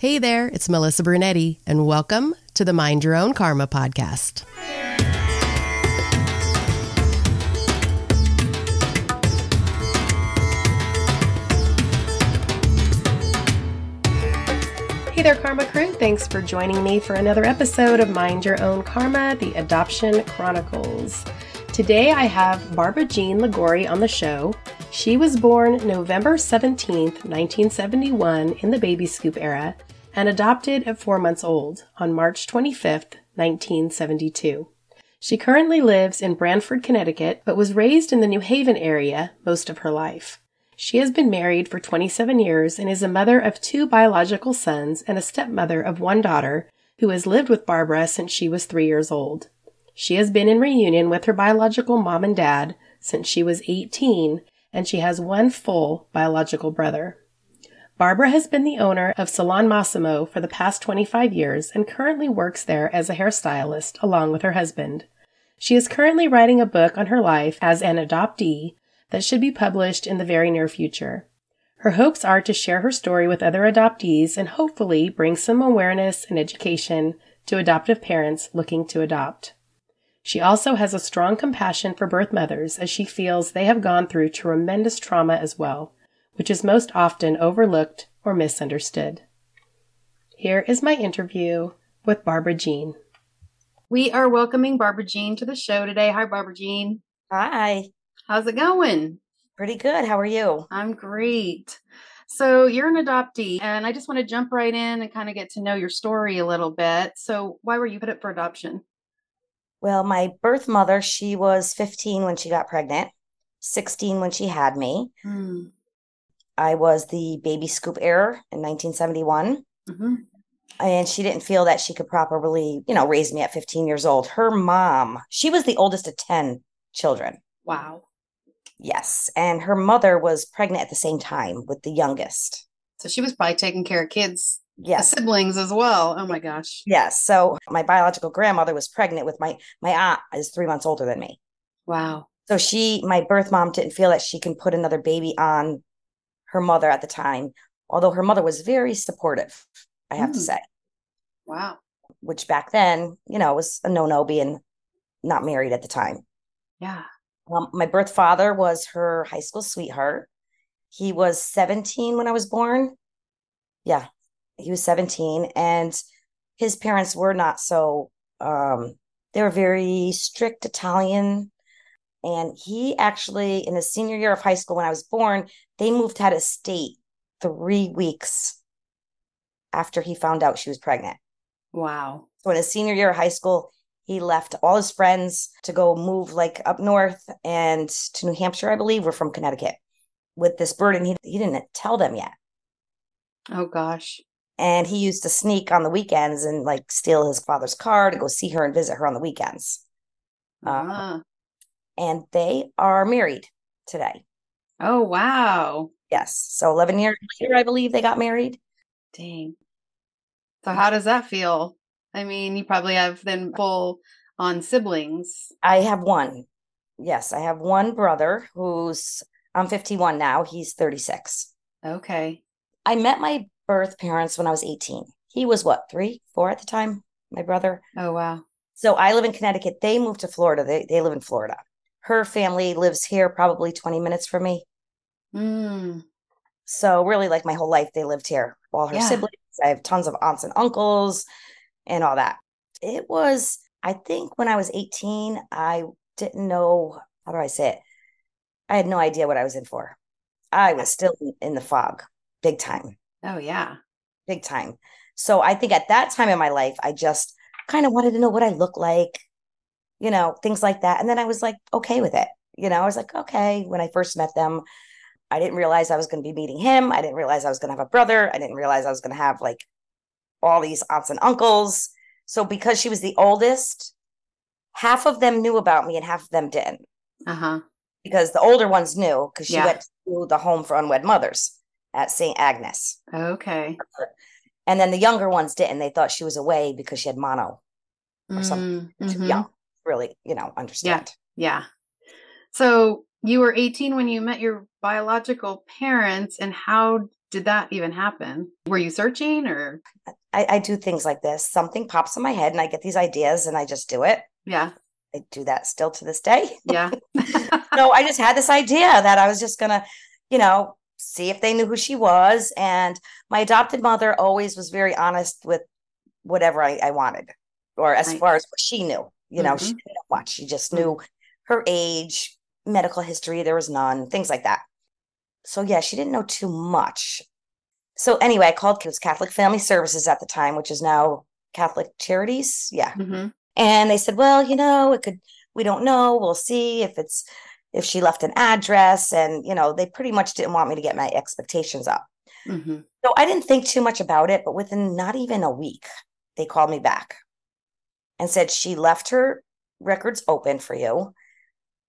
Hey there, it's Melissa Brunetti, and welcome to the Mind Your Own Karma podcast. Hey there, Karma Crew. Thanks for joining me for another episode of Mind Your Own Karma, the Adoption Chronicles. Today I have Barbara Jean Liguori on the show. She was born November 17th, 1971 in the Baby Scoop era and adopted at 4 months old on March 25th, 1972. She currently lives in Branford, Connecticut, but was raised in the New Haven area most of her life. She has been married for 27 years and is a mother of two biological sons and a stepmother of one daughter who has lived with Barbara since she was 3 years old. She has been in reunion with her biological mom and dad since she was 18, and she has one full biological brother. Barbara has been the owner of Salon Massimo for the past 25 years and currently works there as a hairstylist along with her husband. She is currently writing a book on her life as an adoptee that should be published in the very near future. Her hopes are to share her story with other adoptees and hopefully bring some awareness and education to adoptive parents looking to adopt. She also has a strong compassion for birth mothers as she feels they have gone through tremendous trauma as well, which is most often overlooked or misunderstood. Here is my interview with Barbara Jean. We are welcoming Barbara Jean to the show today. Hi, Barbara Jean. Hi. How's it going? Pretty good. How are you? I'm great. So you're an adoptee, and I just want to jump right in and kind of get to know your story a little bit. So why were you put up for adoption? Well, my birth mother, she was 15 when she got pregnant, 16 when she had me. Mm. I was the Baby Scoop era in 1971. Mm-hmm. And she didn't feel that she could properly, raise me at 15 years old. Her mom, she was the oldest of 10 children. Wow. Yes. And her mother was pregnant at the same time with the youngest. So she was probably taking care of kids. Yes. Siblings as well. Oh my gosh. Yes. So my biological grandmother was pregnant with my aunt is 3 months older than me. Wow. So my birth mom didn't feel that she can put another baby on her mother at the time. Although her mother was very supportive, I have to say. Wow. Which back then, was a no-no being not married at the time. Yeah. My birth father was her high school sweetheart. He was 17 when I was born. Yeah, he was 17. And his parents were not so, they were very strict Italian. And he actually, in his senior year of high school when I was born, they moved out of state 3 weeks after he found out she was pregnant. Wow. So in his senior year of high school, he left all his friends to go move up north and to New Hampshire, I believe. We're from Connecticut with this burden. He didn't tell them yet. Oh, gosh. And he used to sneak on the weekends and steal his father's car to go see her and visit her on the weekends. Uh-huh. And they are married today. Oh, wow. Yes. So 11 years later, I believe they got married. Dang. So how does that feel? I mean, you probably have then full on siblings. I have one. Yes, I have one brother who's, I'm 51 now. He's 36. Okay. I met my birth parents when I was 18. He was 3, 4 at the time, my brother. Oh, wow. So I live in Connecticut. They moved to Florida. They live in Florida. Her family lives here probably 20 minutes from me. Mm. So really my whole life they lived here. All her siblings. I have tons of aunts and uncles. And all that. It was, I think when I was 18, I didn't know, how do I say it? I had no idea what I was in for. I was still in the fog, big time. Oh, yeah. Big time. So I think at that time in my life, I just kind of wanted to know what I looked like, things like that. And then I was okay with it. I was okay. When I first met them, I didn't realize I was going to be meeting him. I didn't realize I was going to have a brother. I didn't realize I was going to have all these aunts and uncles. So because she was the oldest, half of them knew about me and half of them didn't. Uh-huh. Because the older ones knew because she went to the home for unwed mothers at St. Agnes. Okay. And then the younger ones didn't. They thought she was away because she had mono or something. Mm-hmm. Too young, really, understand. Yeah. So you were 18 when you met your biological parents, and how Did that even happen? Were you searching or? I do things like this. Something pops in my head and I get these ideas and I just do it. Yeah. I do that still to this day. Yeah. No, I just had this idea that I was just going to, you know, see if they knew who she was. And my adopted mother always was very honest with whatever I wanted, or as far as what she knew, you know, she didn't know much. She just knew her age, medical history. There was none, things like that. So yeah, she didn't know too much. So anyway, I called Catholic Family Services at the time, which is now Catholic Charities. Yeah. Mm-hmm. And they said, well, you know, we don't know. We'll see if she left an address, and, you know, they pretty much didn't want me to get my expectations up. Mm-hmm. So I didn't think too much about it, but within not even a week, they called me back and said, she left her records open for you.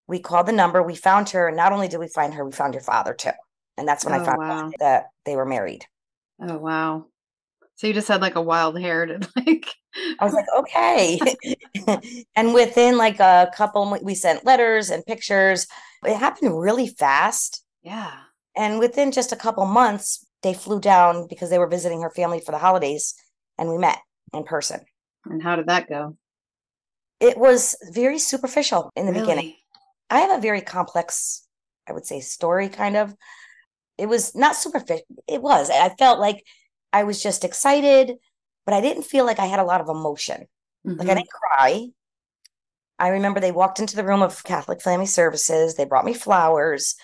We called the number, we found her. And not only did we find her, we found your father too. And that's when I found out that they were married. Oh, wow. So you just had like a wild hair to like. I was like, okay. And within like a couple, we sent letters and pictures. It happened really fast. Yeah. And within just a couple months, they flew down because they were visiting her family for the holidays, and we met in person. And how did that go? It was very superficial in the beginning. I have a very complex, I would say, story kind of. It was not superficial. It was. I felt like I was just excited, but I didn't feel like I had a lot of emotion. Mm-hmm. Like I didn't cry. I remember they walked into the room of Catholic Family Services. They brought me flowers.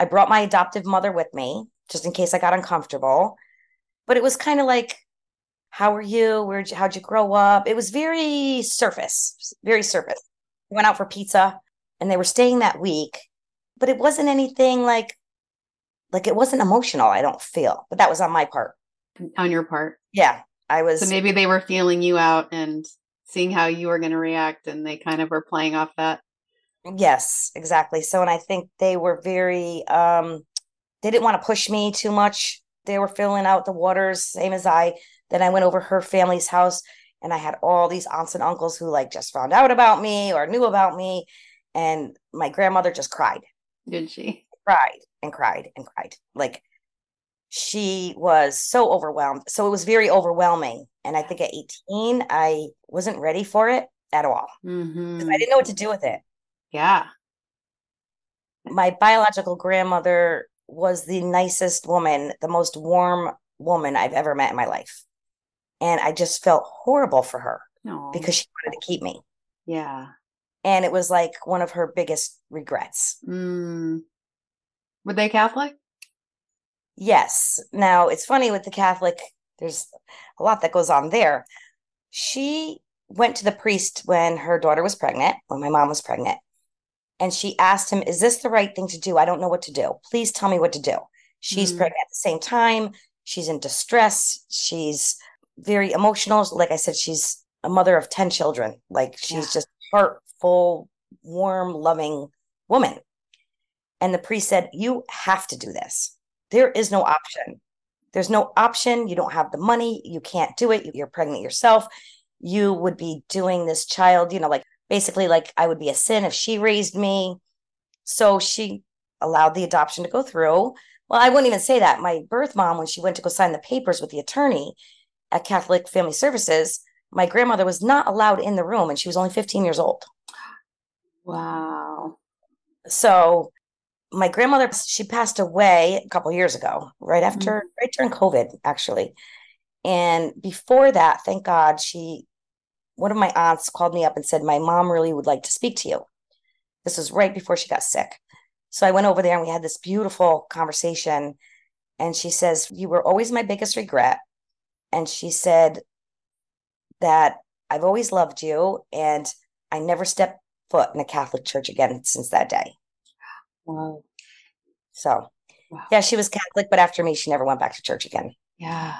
I brought my adoptive mother with me just in case I got uncomfortable. But it was kind of like, how are you? How'd you grow up? It was very surface, very surface. We went out for pizza and they were staying that week, but it wasn't anything like it wasn't emotional. I don't feel, but that was on my part. On your part. Yeah. I was. So maybe they were feeling you out and seeing how you were going to react. And they kind of were playing off that. Yes, exactly. So, and I think they were very, they didn't want to push me too much. They were filling out the waters, same as I. Then I went over her family's house and I had all these aunts and uncles who like just found out about me or knew about me. And my grandmother just cried. Did she? Cried and cried and cried. Like, she was so overwhelmed. So it was very overwhelming. And I think at 18, I wasn't ready for it at all. Mm-hmm. I didn't know what to do with it. Yeah. My biological grandmother was the nicest woman, the most warm woman I've ever met in my life. And I just felt horrible for her because she wanted to keep me. Yeah. And it was like one of her biggest regrets. Mm. Were they Catholic? Yes. Now, it's funny with the Catholic, there's a lot that goes on there. She went to the priest when her daughter was pregnant, when my mom was pregnant. And she asked him, is this the right thing to do? I don't know what to do. Please tell me what to do. She's pregnant at the same time. She's in distress. She's very emotional. Like I said, she's a mother of 10 children. Like she's just heartful, warm, loving woman. And the priest said, you have to do this. There is no option. There's no option. You don't have the money. You can't do it. You're pregnant yourself. You would be doing this child, you know, like basically like I would be a sin if she raised me. So she allowed the adoption to go through. Well, I wouldn't even say that. My birth mom, when she went to go sign the papers with the attorney at Catholic Family Services, my grandmother was not allowed in the room and she was only 15 years old. Wow. So my grandmother, she passed away a couple of years ago, right during COVID, actually. And before that, thank God, one of my aunts called me up and said, my mom really would like to speak to you. This was right before she got sick. So I went over there and we had this beautiful conversation. And she says, you were always my biggest regret. And she said that I've always loved you. And I never stepped foot in a Catholic church again since that day. Wow. So, yeah, she was Catholic, but after me, she never went back to church again. Yeah.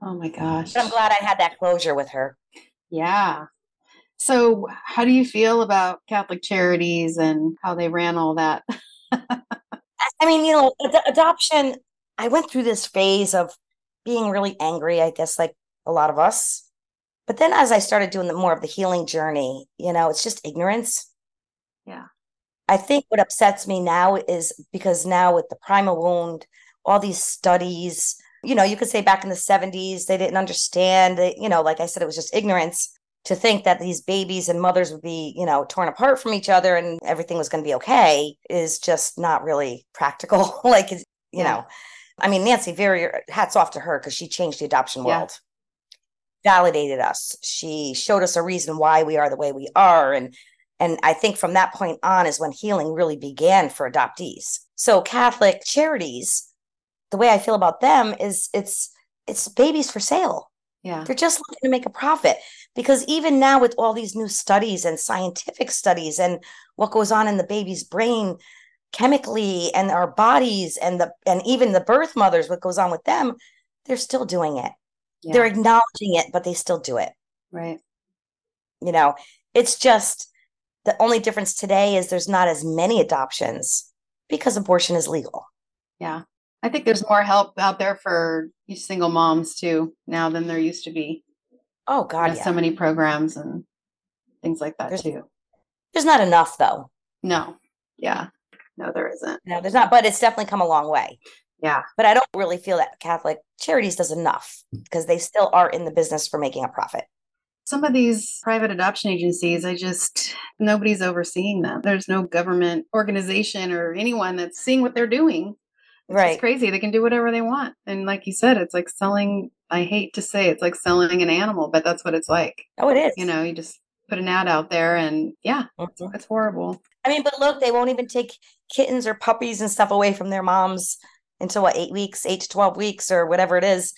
Oh my gosh. But I'm glad I had that closure with her. Yeah. So how do you feel about Catholic Charities and how they ran all that? I mean, you know, adoption, I went through this phase of being really angry, I guess, like a lot of us. But then as I started doing more of the healing journey, you know, it's just ignorance. Yeah. I think what upsets me now is because now with the primal wound, all these studies. You know, you could say back in the 70s, they didn't understand, like I said, it was just ignorance to think that these babies and mothers would be, torn apart from each other and everything was going to be okay is just not really practical. Like, you know, I mean, Nancy Verrier, hats off to her because she changed the adoption world, validated us. She showed us a reason why we are the way we are. And I think from that point on is when healing really began for adoptees. So Catholic Charities, the way I feel about them is it's babies for sale. Yeah. They're just looking to make a profit, because even now with all these new studies and scientific studies and what goes on in the baby's brain chemically and our bodies and even the birth mothers, what goes on with them, they're still doing it. Yeah. They're acknowledging it, but they still do it. Right. You know, it's just the only difference today is there's not as many adoptions because abortion is legal. Yeah. I think there's more help out there for single moms too now than there used to be. Oh God, there's so many programs and things like that too. There's not enough though. No. Yeah. No, there isn't. No, there's not, but it's definitely come a long way. Yeah. But I don't really feel that Catholic Charities does enough because they still are in the business for making a profit. Some of these private adoption agencies, nobody's overseeing them. There's no government organization or anyone that's seeing what they're doing. Right. It's crazy. They can do whatever they want. And like you said, it's like selling, I hate to say it's like selling an animal, but that's what it's like. Oh, it is. You know, you just put an ad out there and it's horrible. I mean, but look, they won't even take kittens or puppies and stuff away from their moms until 8 to 12 weeks or whatever it is,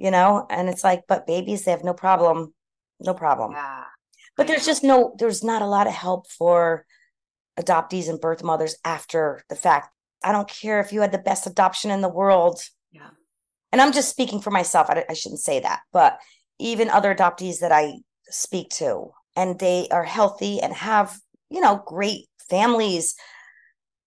and it's like, but babies, they have no problem. Yeah. But there's not a lot of help for adoptees and birth mothers after the fact. I don't care if you had the best adoption in the world. Yeah. And I'm just speaking for myself. I shouldn't say that, but even other adoptees that I speak to, and they are healthy and have, great families,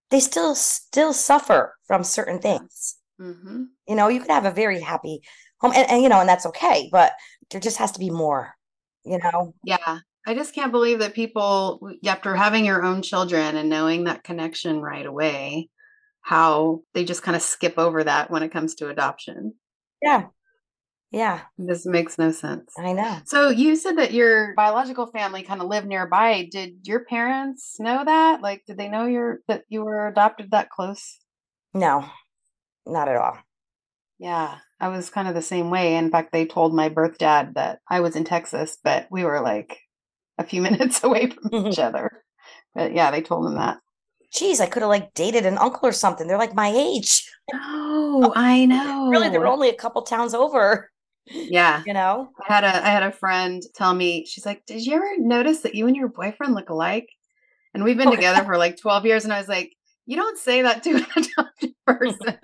they still suffer from certain things. Mm-hmm. You could have a very happy home and that's okay, but there just has to be more, Yeah. I just can't believe that people, after having your own children and knowing that connection right away, how they just kind of skip over that when it comes to adoption. Yeah. Yeah. This makes no sense. I know. So you said that your biological family kind of lived nearby. Did your parents know that? Like, did they know that you were adopted that close? No, not at all. Yeah. I was kind of the same way. In fact, they told my birth dad that I was in Texas, but we were like a few minutes away from each other. But yeah, they told him that. Geez, I could have dated an uncle or something. They're like my age. Oh, I know. Really, they were only a couple towns over. Yeah. I had a friend tell me, she's like, did you ever notice that you and your boyfriend look alike? And we've been together for 12 years. And I was like, you don't say that to an adopted person.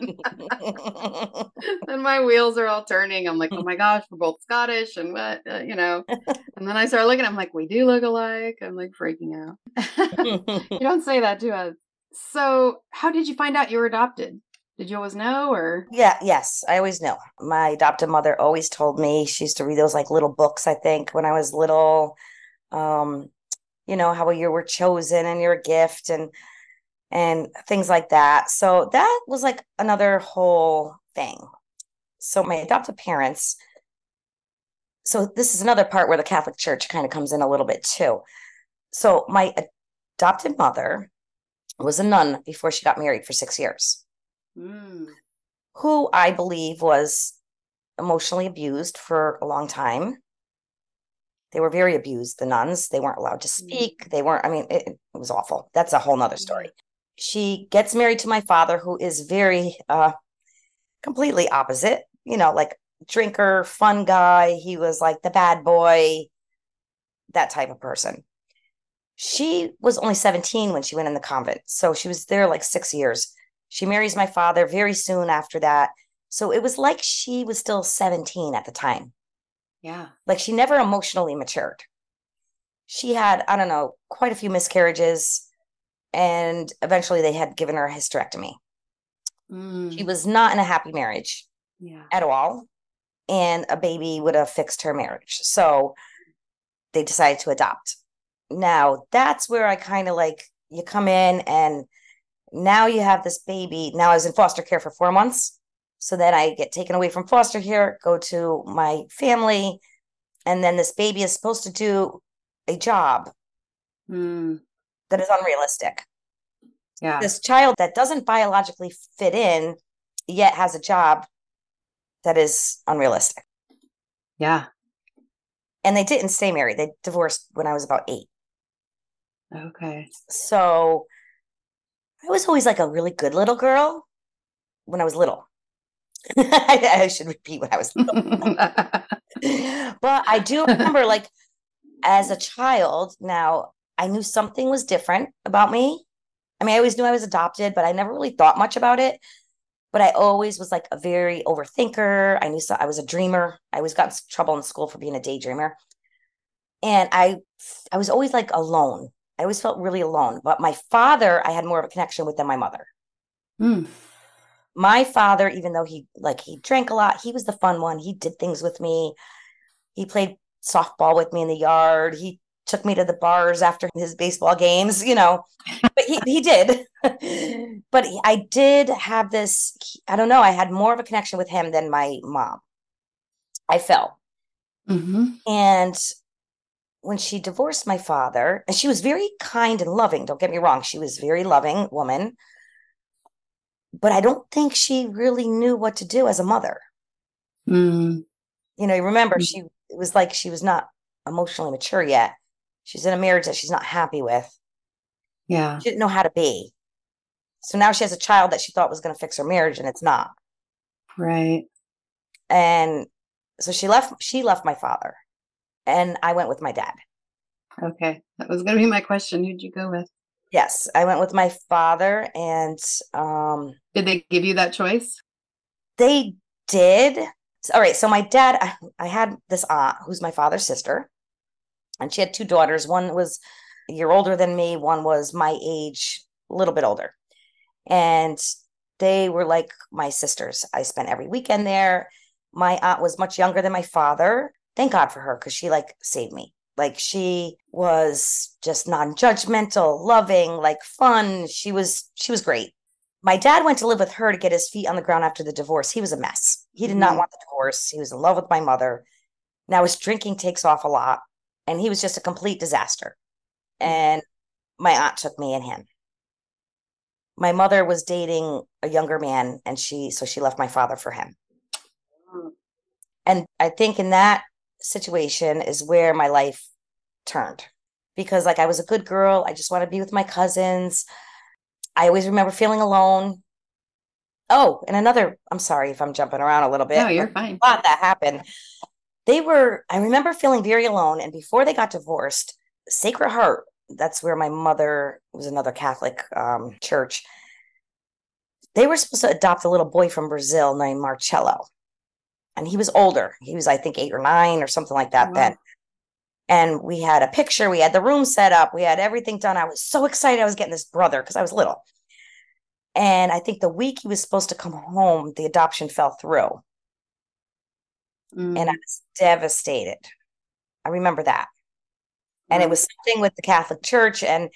And my wheels are all turning. I'm like, oh my gosh, we're both Scottish and what, And then I start looking, I'm like, we do look alike. I'm like freaking out. You don't say that to us. So how did you find out you were adopted? Did you always know or? Yeah. Yes. I always know. My adopted mother always told me. She used to read those little books, I think, when I was little, how you were chosen and you're a gift and things like that. So that was another whole thing. So my adoptive parents, so this is another part where the Catholic Church kind of comes in a little bit too. So my adopted mother was a nun before she got married for 6 years, who I believe was emotionally abused for a long time. They were very abused, the nuns. They weren't allowed to speak. They weren't, it was awful. That's a whole nother story. She gets married to my father, who is very completely opposite, drinker, fun guy. He was the bad boy, that type of person. She was only 17 when she went in the convent. So she was there 6 years. She marries my father very soon after that. So it was she was still 17 at the time. Yeah. She never emotionally matured. She had, I don't know, quite a few miscarriages. And eventually they had given her a hysterectomy. She was not in a happy marriage at all. And a baby would have fixed her marriage. So they decided to adopt. Now that's where I kind of you come in and now you have this baby. Now I was in foster care for 4 months. so then I get taken away from foster care, go to my family, and then this baby is supposed to do a job that is unrealistic. Yeah. This child that doesn't biologically fit in yet has a job that is unrealistic. Yeah. And they didn't stay married. They divorced when I was about 8. Okay. So I was always like a really good little girl when I was little. I should repeat when I was little. But I do remember, like, as a child now, I knew something was different about me. I mean, I always knew I was adopted, but I never really thought much about it. But I always was like a very overthinker. I knew I was a dreamer. I always got in trouble in school for being a daydreamer. And I was always like alone. I always felt really alone. But my father, I had more of a connection with than my mother. Mm. My father, even though he drank a lot, he was the fun one. He did things with me. He played softball with me in the yard. He took me to the bars after his baseball games, you know, but he did. But I did have this, I don't know, I had more of a connection with him than my mom. I felt. Mm-hmm. And when she divorced my father, and she was very kind and loving, don't get me wrong. She was a very loving woman, but I don't think she really knew what to do as a mother. Mm-hmm. You know, you remember it was like, she was not emotionally mature yet. She's in a marriage that she's not happy with. Yeah. She didn't know how to be. So now she has a child that she thought was going to fix her marriage, and it's not. Right. And so she left my father, and I went with my dad. Okay. That was going to be my question. Who'd you go with? Yes. I went with my father, and did they give you that choice? They did. All right. So my dad, I had this aunt who's my father's sister. And she had 2 daughters. One was a year older than me. One was my age, a little bit older. And they were like my sisters. I spent every weekend there. My aunt was much younger than my father. Thank God for her, because she like saved me. Like, she was just non-judgmental, loving, like fun. She was great. My dad went to live with her to get his feet on the ground after the divorce. He was a mess. He did not want the divorce. He was in love with my mother. Now his drinking takes off a lot. And he was just a complete disaster. And my aunt took me and him. My mother was dating a younger man, and so she left my father for him. And I think in that situation is where my life turned, because like I was a good girl. I just wanted to be with my cousins. I always remember feeling alone. Oh, and another, I'm sorry if I'm jumping around a little bit. No, you're fine. A lot that happened. I remember feeling very alone. And before they got divorced, Sacred Heart, that's where my mother was, another Catholic church. They were supposed to adopt a little boy from Brazil named Marcelo. And he was older. He was, I think, 8 or 9 or something like that then. And we had a picture. We had the room set up. We had everything done. I was so excited. I was getting this brother because I was little. And I think the week he was supposed to come home, the adoption fell through. And I was devastated. I remember that. And it was something with the Catholic Church, and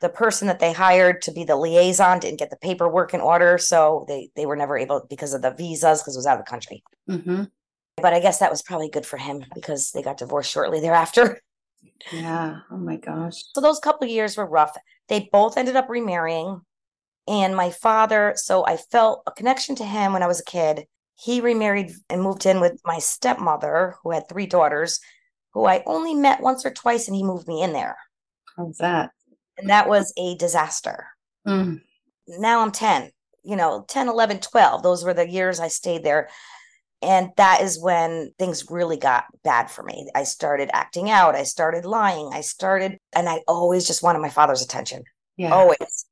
the person that they hired to be the liaison didn't get the paperwork in order. So they were never able, because of the visas, because it was out of the country. Mm-hmm. But I guess that was probably good for him, because they got divorced shortly thereafter. Yeah. Oh my gosh. So those couple of years were rough. They both ended up remarrying, and my father, so I felt a connection to him when I was a kid. He remarried and moved in with my stepmother, who had 3 daughters, who I only met once or twice, and he moved me in there. How's that? And that was a disaster. Mm. Now I'm 10, you know, 10, 11, 12. Those were the years I stayed there. And that is when things really got bad for me. I started acting out. I started lying. And I always just wanted my father's attention. Yeah. Always.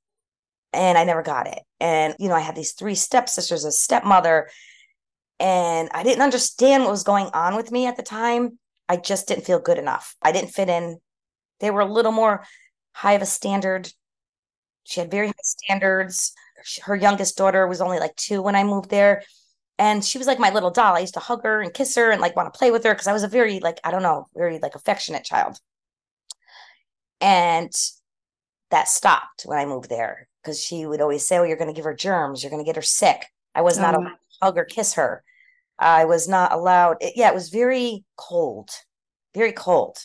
And I never got it. And, you know, I had these 3 stepsisters, a stepmother. And I didn't understand what was going on with me at the time. I just didn't feel good enough. I didn't fit in. They were a little more high of a standard. She had very high standards. Her youngest daughter was only like 2 when I moved there. And she was like my little doll. I used to hug her and kiss her and like want to play with her, because I was a very like, I don't know, very like affectionate child. And that stopped when I moved there, because she would always say, oh, you're going to give her germs. You're going to get her sick. I was not a hug or kiss her. I was not allowed. It was very cold, very cold.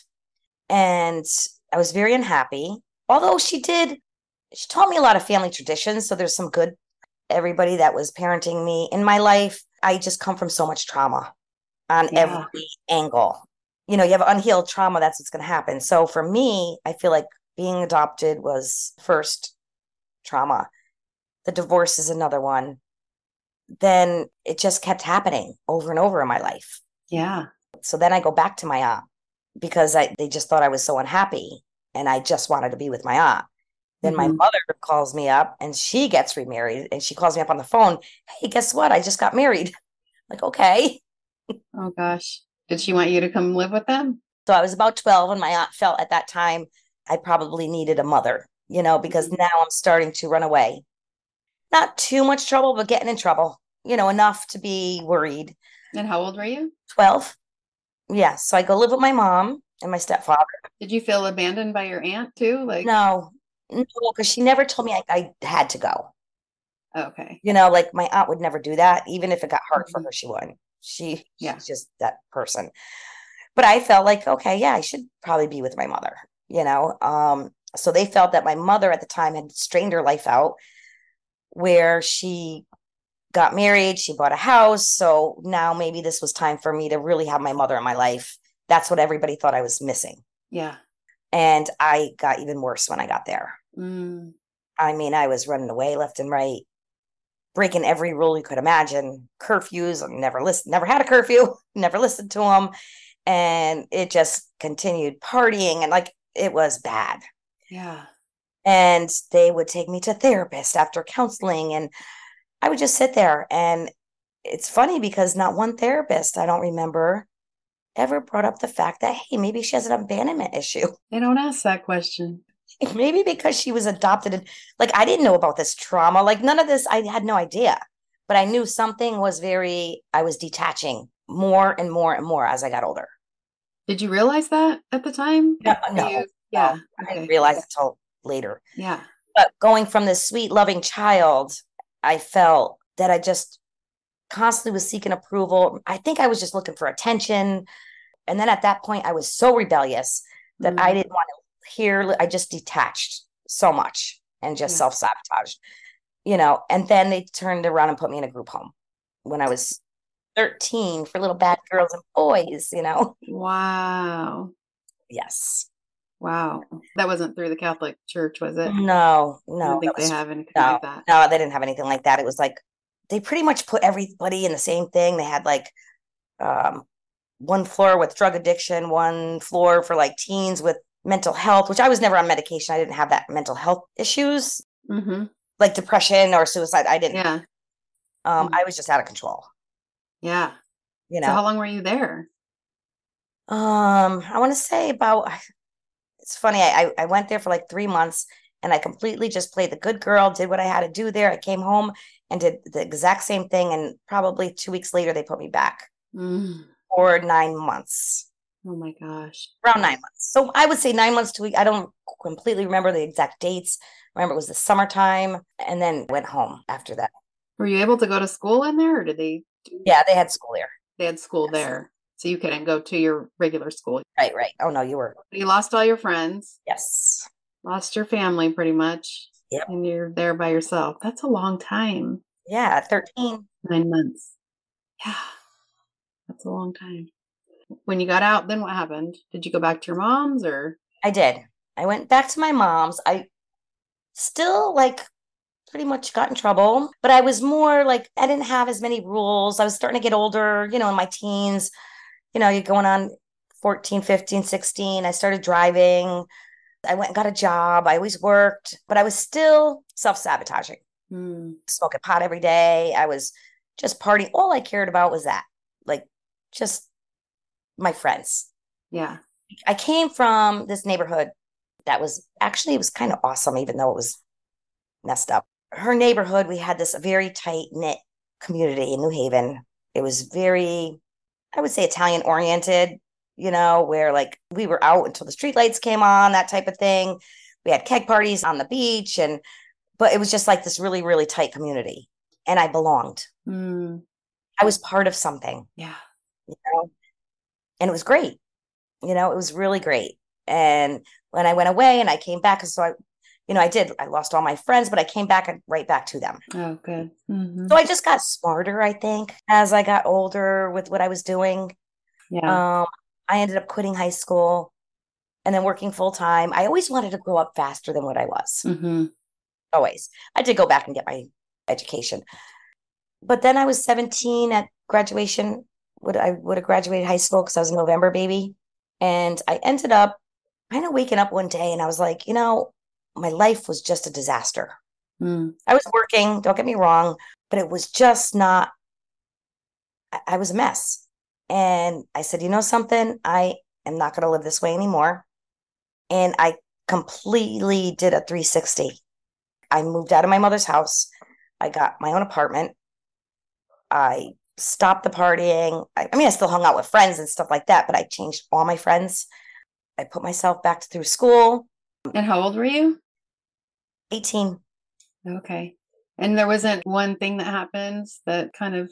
And I was very unhappy, although she taught me a lot of family traditions. So there's some good, everybody that was parenting me in my life. I just come from so much trauma on every angle. You know, you have unhealed trauma, that's what's going to happen. So for me, I feel like being adopted was first trauma. The divorce is another one. Then it just kept happening over and over in my life. Yeah. So then I go back to my aunt because they just thought I was so unhappy and I just wanted to be with my aunt. Then my mother calls me up and she gets remarried and she calls me up on the phone. Hey, guess what? I just got married. I'm like, okay. Oh, gosh. Did she want you to come live with them? So I was about 12 and my aunt felt at that time I probably needed a mother, you know, because now I'm starting to run away. Not too much trouble, but getting in trouble, you know, enough to be worried. And how old were you? 12. Yeah. So I go live with my mom and my stepfather. Did you feel abandoned by your aunt too? Like, No, because she never told me I had to go. Okay. You know, like my aunt would never do that. Even if it got hard for her, she wouldn't. She's just that person. But I felt like, okay, yeah, I should probably be with my mother, you know. So they felt that my mother at the time had strained her life out where she got married, she bought a house. So now maybe this was time for me to really have my mother in my life. That's what everybody thought I was missing. Yeah. And I got even worse when I got there. Mm. I mean, I was running away left and right, breaking every rule you could imagine. Curfews, I never had a curfew, never listened to them. And it just continued partying. And like, it was bad. Yeah. And they would take me to therapists after counseling. And I would just sit there. And it's funny because not one therapist, I don't remember, ever brought up the fact that, hey, maybe she has an abandonment issue. They don't ask that question. Maybe because she was adopted. And like, I didn't know about this trauma. Like none of this, I had no idea, but I knew something was I was detaching more and more and more as I got older. Did you realize that at the time? No, I didn't realize it until later. Yeah. But going from this sweet, loving child, I felt that I just constantly was seeking approval. I think I was just looking for attention. And then at that point, I was so rebellious that I didn't want to here. I just detached so much and just self-sabotaged, you know, and then they turned around and put me in a group home when I was 13 for little bad girls and boys, you know? Wow. Yes. Wow. That wasn't through the Catholic Church, was it? No. I don't think they have anything like that. No, they didn't have anything like that. It was like, they pretty much put everybody in the same thing. They had like, one floor with drug addiction, one floor for like teens with mental health, which I was never on medication. I didn't have that mental health issues like depression or suicide. I didn't. Yeah. I was just out of control. Yeah. You know, so how long were you there? I want to say about, it's funny. I went there for like 3 months and I completely just played the good girl, did what I had to do there. I came home and did the exact same thing. And probably 2 weeks later, they put me back for 9 months. Oh my gosh. Around 9 months. So I would say 9 months to a week. I don't completely remember the exact dates. I remember it was the summertime and then went home after that. Were you able to go to school in there or did they? Yeah, they had school there. They had school there. So you couldn't go to your regular school. Right. Oh no, you were. You lost all your friends. Yes. Lost your family pretty much. Yep. And you're there by yourself. That's a long time. Yeah. 13. 9 months. Yeah. That's a long time. When you got out, then what happened? Did you go back to your mom's or? I did. I went back to my mom's. I still like pretty much got in trouble, but I was more like, I didn't have as many rules. I was starting to get older, you know, in my teens, you know, you're going on 14, 15, 16. I started driving. I went and got a job. I always worked, but I was still self-sabotaging, smoking pot every day. I was just partying. All I cared about was that, like just my friends. Yeah. I came from this neighborhood that was actually, it was kind of awesome, even though it was messed up. Her neighborhood, we had this very tight knit community in New Haven. It was very, I would say Italian oriented, you know, where like we were out until the streetlights came on, that type of thing. We had keg parties on the beach but it was just like this really, really tight community and I belonged. I was part of something. Yeah. You know? And it was great. You know, it was really great. And when I went away and I came back, so I lost all my friends, but I came back and right back to them. Oh, good. Mm-hmm. So I just got smarter, I think, as I got older with what I was doing. Yeah. I ended up quitting high school and then working full time. I always wanted to grow up faster than what I was. Mm-hmm. Always. I did go back and get my education. But then I was 17 at graduation. I would have graduated high school because I was a November baby. And I ended up kind of waking up one day and I was like, you know, my life was just a disaster. Mm. I was working, don't get me wrong, but it was just not, I was a mess. And I said, you know something, I am not going to live this way anymore. And I completely did a 360. I moved out of my mother's house. I got my own apartment. I stopped the partying. I still hung out with friends and stuff like that, but I changed all my friends. I put myself back through school. And how old were you? 18. Okay. And there wasn't one thing that happened that kind of...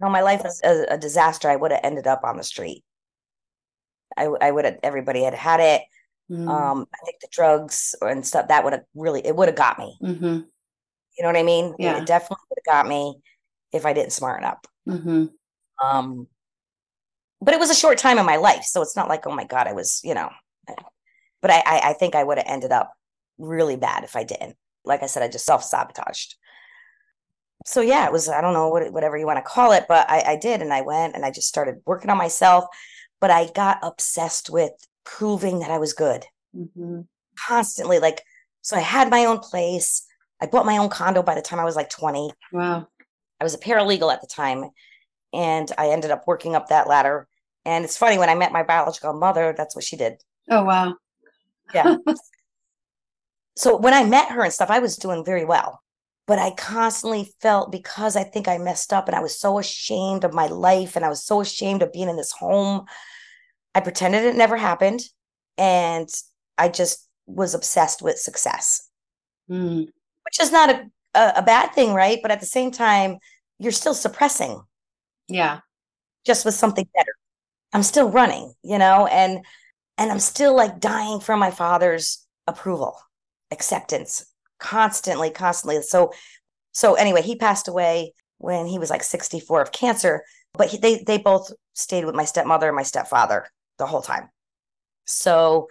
No, my life was a disaster. I would have ended up on the street. I would have, everybody had it. Mm. I think the drugs and stuff, that would have really, it would have got me. Mm-hmm. You know what I mean? Yeah. It definitely would have got me if I didn't smarten up. Mm-hmm. But it was a short time in my life. So it's not like, oh my God, I was, you know, but I think I would have ended up really bad if I didn't. Like I said, I just self-sabotaged. So yeah, it was, I don't know, whatever you want to call it, but I did. And I went and I just started working on myself, but I got obsessed with proving that I was good. Mm-hmm. Constantly. Like, so I had my own place. I bought my own condo by the time I was like 20. Wow. I was a paralegal at the time and I ended up working up that ladder. And it's funny, when I met my biological mother, that's what she did. Oh, wow. Yeah. So when I met her and stuff, I was doing very well. But I constantly felt, because I think I messed up and I was so ashamed of my life and I was so ashamed of being in this home, I pretended it never happened. And I just was obsessed with success, which is not a bad thing, right? But at the same time, you're still suppressing. Yeah. Just with something better. I'm still running, you know, and I'm still like dying for my father's approval, acceptance. Constantly. So anyway, he passed away when he was like 64 of cancer, but they both stayed with my stepmother and my stepfather the whole time. So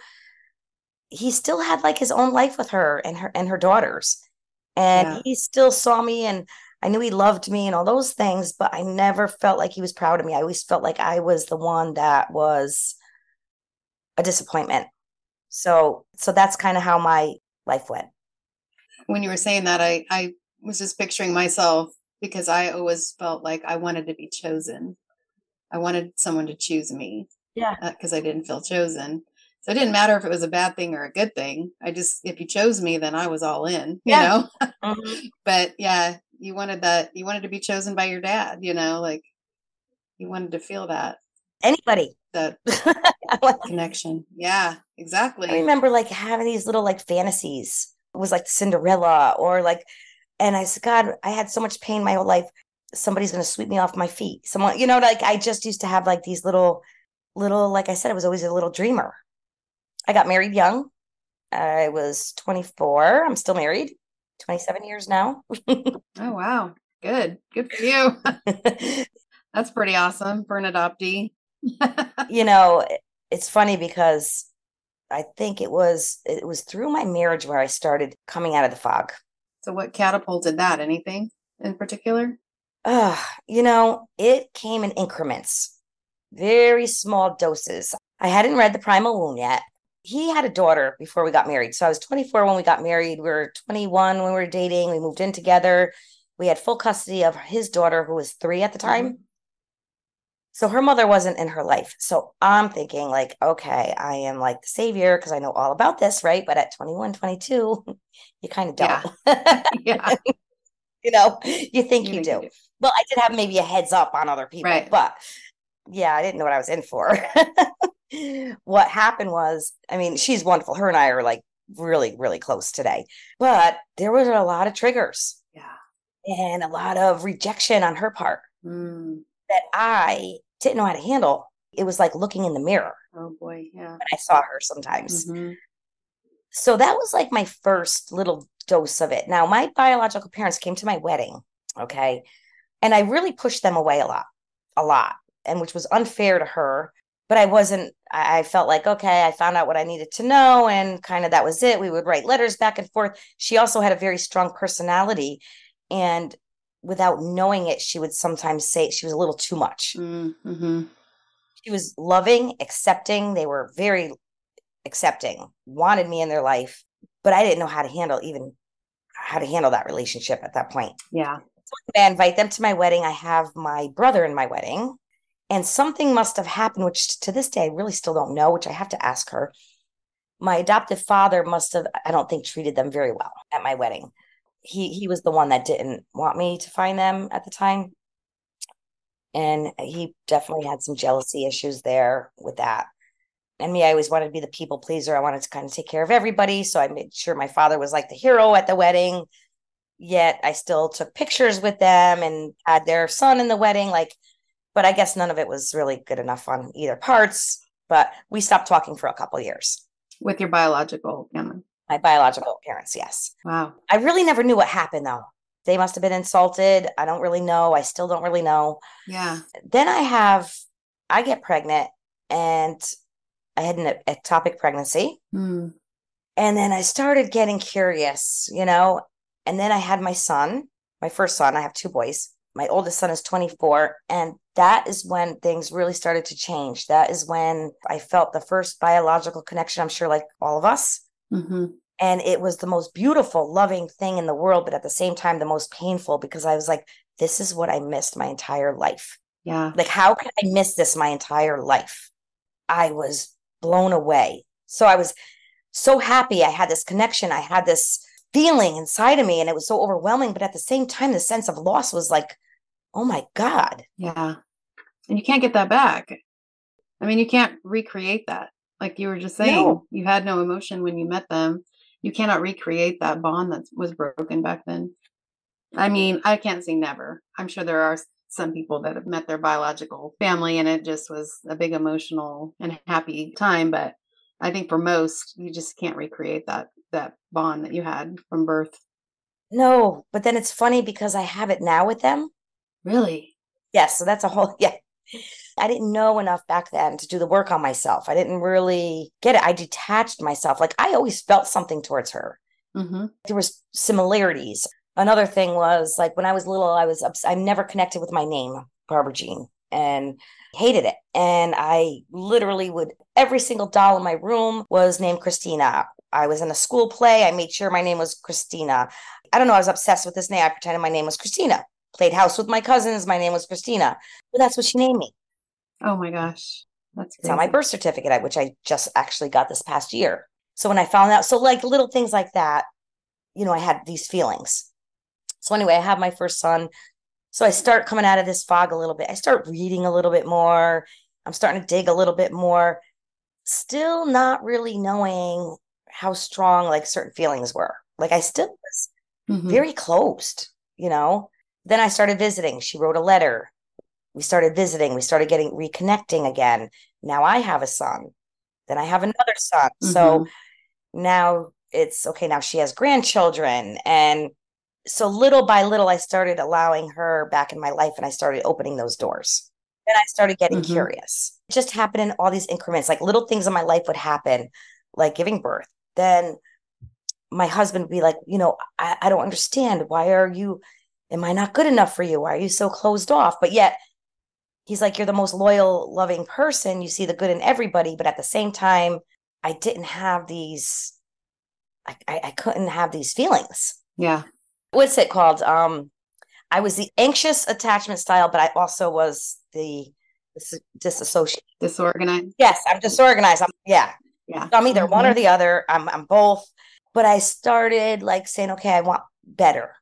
he still had like his own life with her and her daughters. And yeah. He still saw me and I knew he loved me and all those things, but I never felt like he was proud of me. I always felt like I was the one that was a disappointment. So that's kind of how my life went. When you were saying that, I was just picturing myself, because I always felt like I wanted to be chosen. I wanted someone to choose me. Yeah. Because I didn't feel chosen. So it didn't matter if it was a bad thing or a good thing. If you chose me, then I was all in, you know? Mm-hmm. But yeah, you wanted to be chosen by your dad, you know, like you wanted to feel that. Anybody. That connection. Yeah, exactly. I remember like having these little like fantasies. It was like Cinderella or like, and I said, God, I had so much pain my whole life. Somebody's going to sweep me off my feet. Someone, you know, like I just used to have like these little, like I said, I was always a little dreamer. I got married young. I was 24. I'm still married, 27 years now. Oh, wow. Good. Good for you. That's pretty awesome for an adoptee. You know, it's funny because I think it was through my marriage where I started coming out of the fog. So what catapulted that? Anything in particular? You know, it came in increments, very small doses. I hadn't read The Primal Wound yet. He had a daughter before we got married. So I was 24 when we got married. We were 21 when we were dating. We moved in together. We had full custody of his daughter, who was 3 at the time. Mm-hmm. So her mother wasn't in her life. So I'm thinking like, okay, I am like the savior because I know all about this, right? But at 21, 22, you kind of don't. Yeah. You know, you think you do. Well, I did have maybe a heads up on other people, right. But yeah, I didn't know what I was in for. What happened was, I mean, she's wonderful. Her and I are like really, really close today, but there was a lot of triggers. Yeah. And a lot of rejection on her part. that I didn't know how to handle. It was like looking in the mirror. Oh boy, yeah. When I saw her sometimes. Mm-hmm. So that was like my first little dose of it. Now, my biological parents came to my wedding, okay? And I really pushed them away a lot, and which was unfair to her. But I felt like, okay, I found out what I needed to know, and kind of that was it. We would write letters back and forth. She also had a very strong personality, and without knowing it, she would sometimes say she was a little too much. Mm-hmm. She was loving, accepting. They were very accepting, wanted me in their life, but I didn't know how to handle that relationship at that point. Yeah. So I invite them to my wedding. I have my brother in my wedding, and something must have happened, which to this day, I really still don't know, which I have to ask her. My adoptive father must have, I don't think, treated them very well at my wedding. He was the one that didn't want me to find them at the time. And he definitely had some jealousy issues there with that. And me, I always wanted to be the people pleaser. I wanted to kind of take care of everybody. So I made sure my father was like the hero at the wedding. Yet I still took pictures with them and had their son in the wedding. Like, but I guess none of it was really good enough on either parts. But we stopped talking for a couple of years. With your biological family? My biological parents, yes. Wow. I really never knew what happened, though. They must have been insulted. I don't really know. I still don't really know. Yeah. Then I get pregnant, and I had an ectopic pregnancy. Mm. And then I started getting curious, you know, and then I had my son, my first son. I have two boys. My oldest son is 24. And that is when things really started to change. That is when I felt the first biological connection, I'm sure, like all of us. Mm-hmm. And it was the most beautiful, loving thing in the world, but at the same time, the most painful, because I was like, this is what I missed my entire life. Yeah. Like, how could I miss this my entire life? I was blown away. So I was so happy. I had this connection. I had this feeling inside of me, and it was so overwhelming. But at the same time, the sense of loss was like, oh my God. Yeah. And you can't get that back. I mean, you can't recreate that. Like you were just saying, You had no emotion when you met them. You cannot recreate that bond that was broken back then. I mean, I can't say never. I'm sure there are some people that have met their biological family and it just was a big emotional and happy time. But I think for most, you just can't recreate that bond that you had from birth. No, but then it's funny because I have it now with them. Really? Yes. So that's a whole, yeah. I didn't know enough back then to do the work on myself. I didn't really get it. I detached myself. Like I always felt something towards her. Mm-hmm. There was similarities. Another thing was like when I was little, I never connected with my name, Barbara Jean, and hated it. And I literally every single doll in my room was named Christina. I was in a school play. I made sure my name was Christina. I don't know. I was obsessed with this name. I pretended my name was Christina. Played house with my cousins. My name was Christina. But that's what she named me. Oh my gosh. That's crazy. It's on my birth certificate, which I just actually got this past year. So when I found out, so like little things like that, you know, I had these feelings. So anyway, I have my first son. So I start coming out of this fog a little bit. I start reading a little bit more. I'm starting to dig a little bit more. Still not really knowing how strong like certain feelings were. Like I still was very closed, you know. Then I started visiting. She wrote a letter. We started visiting. We started getting reconnecting again. Now I have a son. Then I have another son. Mm-hmm. So now it's okay. Now she has grandchildren. And so little by little, I started allowing her back in my life. And I started opening those doors. Then I started getting curious. It just happened in all these increments. Like little things in my life would happen, like giving birth. Then my husband would be like, you know, I don't understand. Am I not good enough for you? Why are you so closed off? But yet he's like, you're the most loyal, loving person. You see the good in everybody. But at the same time, I didn't have these, I couldn't have these feelings. Yeah. What's it called? I was the anxious attachment style, but I also was the disassociated. Disorganized. Yes. I'm disorganized. Yeah. So I'm either one or the other. I'm both. But I started like saying, okay, I want better.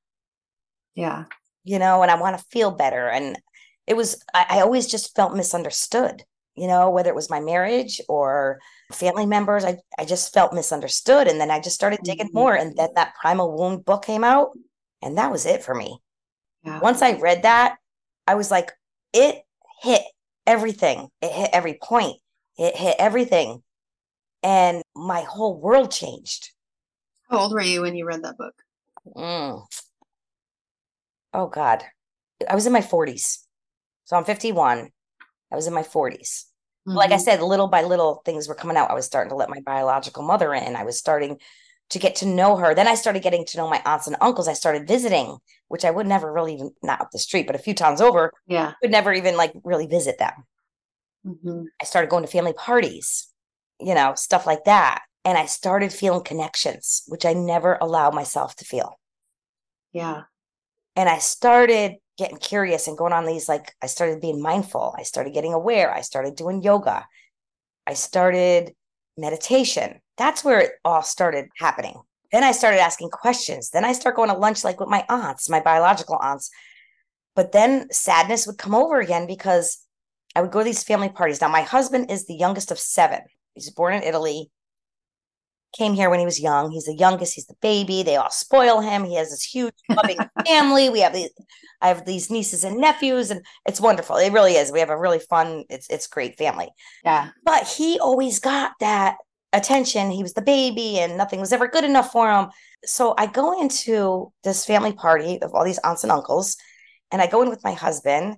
Yeah. You know, and I want to feel better. And it was, I always just felt misunderstood, you know, whether it was my marriage or family members, I just felt misunderstood. And then I just started digging more. And then that Primal Wound book came out and that was it for me. Yeah. Once I read that, I was like, it hit everything. It hit every point. It hit everything. And my whole world changed. How old were you when you read that book? Oh, God. I was in my 40s. So I'm 51. I was in my 40s. Mm-hmm. Like I said, little by little, things were coming out. I was starting to let my biological mother in. I was starting to get to know her. Then I started getting to know my aunts and uncles. I started visiting, which I would never really even, not up the street, but a few towns over. Yeah. I would never even like really visit them. Mm-hmm. I started going to family parties, you know, stuff like that. And I started feeling connections, which I never allowed myself to feel. Yeah. And I started getting curious and going on these, like, I started being mindful. I started getting aware. I started doing yoga. I started meditation. That's where it all started happening. Then I started asking questions. Then I started going to lunch, like with my aunts, my biological aunts. But then sadness would come over again because I would go to these family parties. Now, my husband is the youngest of 7. He's born in Italy. Came here when he was young. He's the youngest. He's the baby. They all spoil him. He has this huge loving family. I have these nieces and nephews, and it's wonderful. It really is. We have a really fun, it's great family. Yeah. But he always got that attention. He was the baby and nothing was ever good enough for him. So I go into this family party of all these aunts and uncles, and I go in with my husband,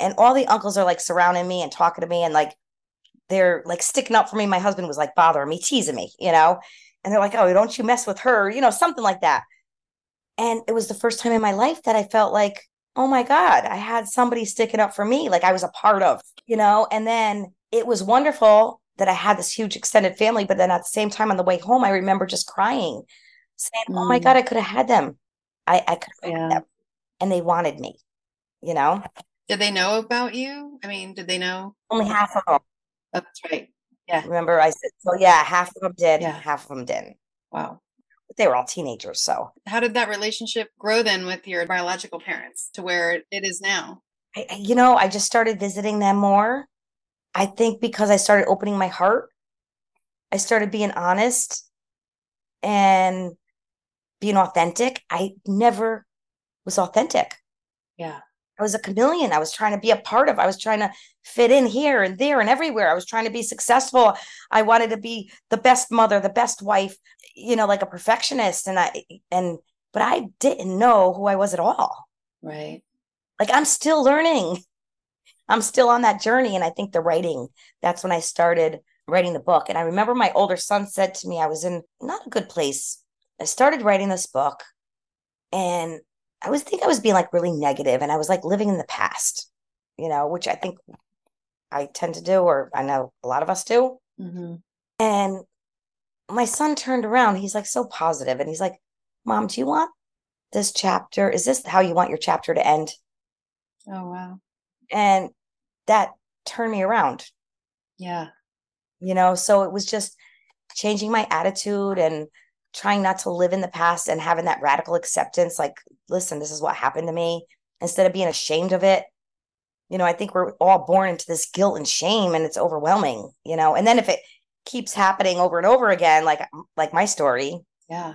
and all the uncles are like surrounding me and talking to me and like, they're like sticking up for me. My husband was like bothering me, teasing me, you know, and they're like, oh, don't you mess with her, you know, something like that. And it was the first time in my life that I felt like, oh my God, I had somebody sticking up for me. Like I was a part of, you know, and then it was wonderful that I had this huge extended family. But then at the same time on the way home, I remember just crying, saying, oh my God, I could have had them. I could have had them. And they wanted me, you know. Did they know about you? I mean, did they know? Only half of them. Oh, that's right. Yeah. Remember I said, so yeah, half of them did, half of them didn't. Wow. But they were all teenagers. So how did that relationship grow then with your biological parents to where it is now? I just started visiting them more. I think because I started opening my heart, I started being honest and being authentic. I never was authentic. Yeah. I was a chameleon. I was trying to be a part of, I was trying to fit in here and there and everywhere. I was trying to be successful. I wanted to be the best mother, the best wife, you know, like a perfectionist. But I didn't know who I was at all. Right. Like I'm still learning. I'm still on that journey. And I think the writing, that's when I started writing the book. And I remember my older son said to me, I was in not a good place. I started writing this book and I was being like really negative and I was like living in the past, you know, which I think I tend to do, or I know a lot of us do. Mm-hmm. And my son turned around. He's like so positive. And he's like, Mom, do you want this chapter? Is this how you want your chapter to end? Oh, wow. And that turned me around. Yeah. You know, so it was just changing my attitude and trying not to live in the past and having that radical acceptance. Like, listen, this is what happened to me instead of being ashamed of it. You know, I think we're all born into this guilt and shame and it's overwhelming, you know, and then if it keeps happening over and over again, like my story, yeah,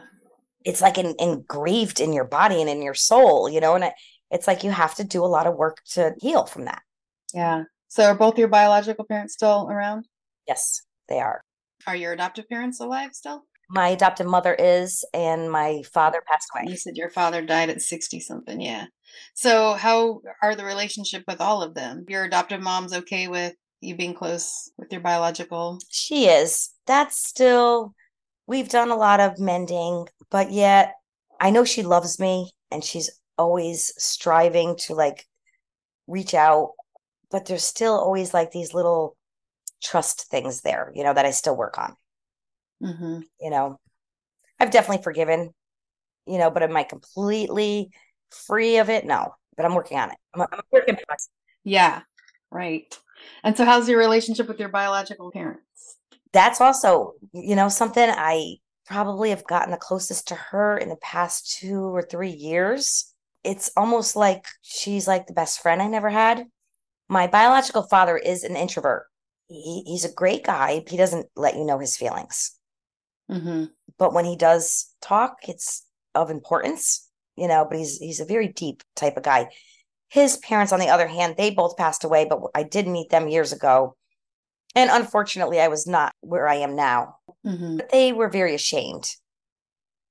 it's like engraved in your body and in your soul, you know, and it's like, you have to do a lot of work to heal from that. Yeah. So are both your biological parents still around? Yes, they are. Are your adoptive parents alive still? My adoptive mother is, and my father passed away. You said your father died at 60 something. Yeah. So how are the relationship with all of them? Your adoptive mom's okay with you being close with your biological? She is. We've done a lot of mending, but yet I know she loves me and she's always striving to like reach out, but there's still always like these little trust things there, you know, that I still work on. Mm-hmm. You know, I've definitely forgiven, you know, but am I completely free of it? No, but I'm working on it. I'm working on it. Yeah, right. And so how's your relationship with your biological parents? That's also, you know, something I probably have gotten the closest to her in the past 2 or 3 years. It's almost like she's like the best friend I never had. My biological father is an introvert. He's a great guy. He doesn't let you know his feelings. Mm-hmm. But when he does talk, it's of importance, you know, but he's a very deep type of guy. His parents, on the other hand, they both passed away, but I did meet them years ago. And unfortunately, I was not where I am now. Mm-hmm. But they were very ashamed.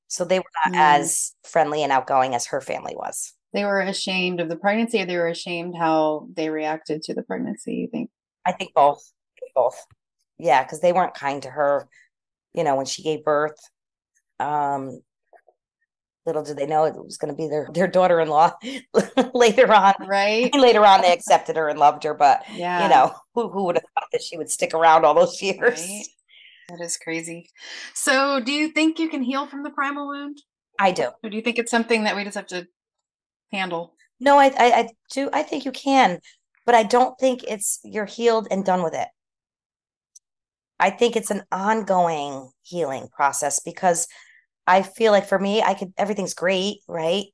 So they were not as friendly and outgoing as her family was. They were ashamed of the pregnancy, or they were ashamed how they reacted to the pregnancy, you think? I think both. Yeah, because they weren't kind to her, you know, when she gave birth. Little did they know it was going to be their daughter-in-law later on. Right. Later on, they accepted her and loved her. But, you know, who would have thought that she would stick around all those years? Right. That is crazy. So do you think you can heal from the primal wound? I do. Or do you think it's something that we just have to handle? No, I do. I think you can, but I don't think it's you're healed and done with it. I think it's an ongoing healing process, because I feel like for me, everything's great, right?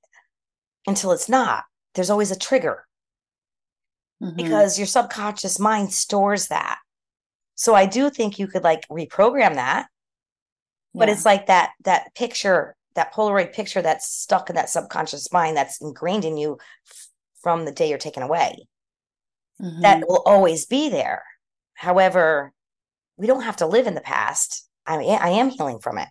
Until it's not. There's always a trigger, because your subconscious mind stores that. So I do think you could like reprogram that, but it's like that picture, that Polaroid picture that's stuck in that subconscious mind that's ingrained in you from the day you're taken away. Mm-hmm. That will always be there. However, we don't have to live in the past. I mean, I am healing from it,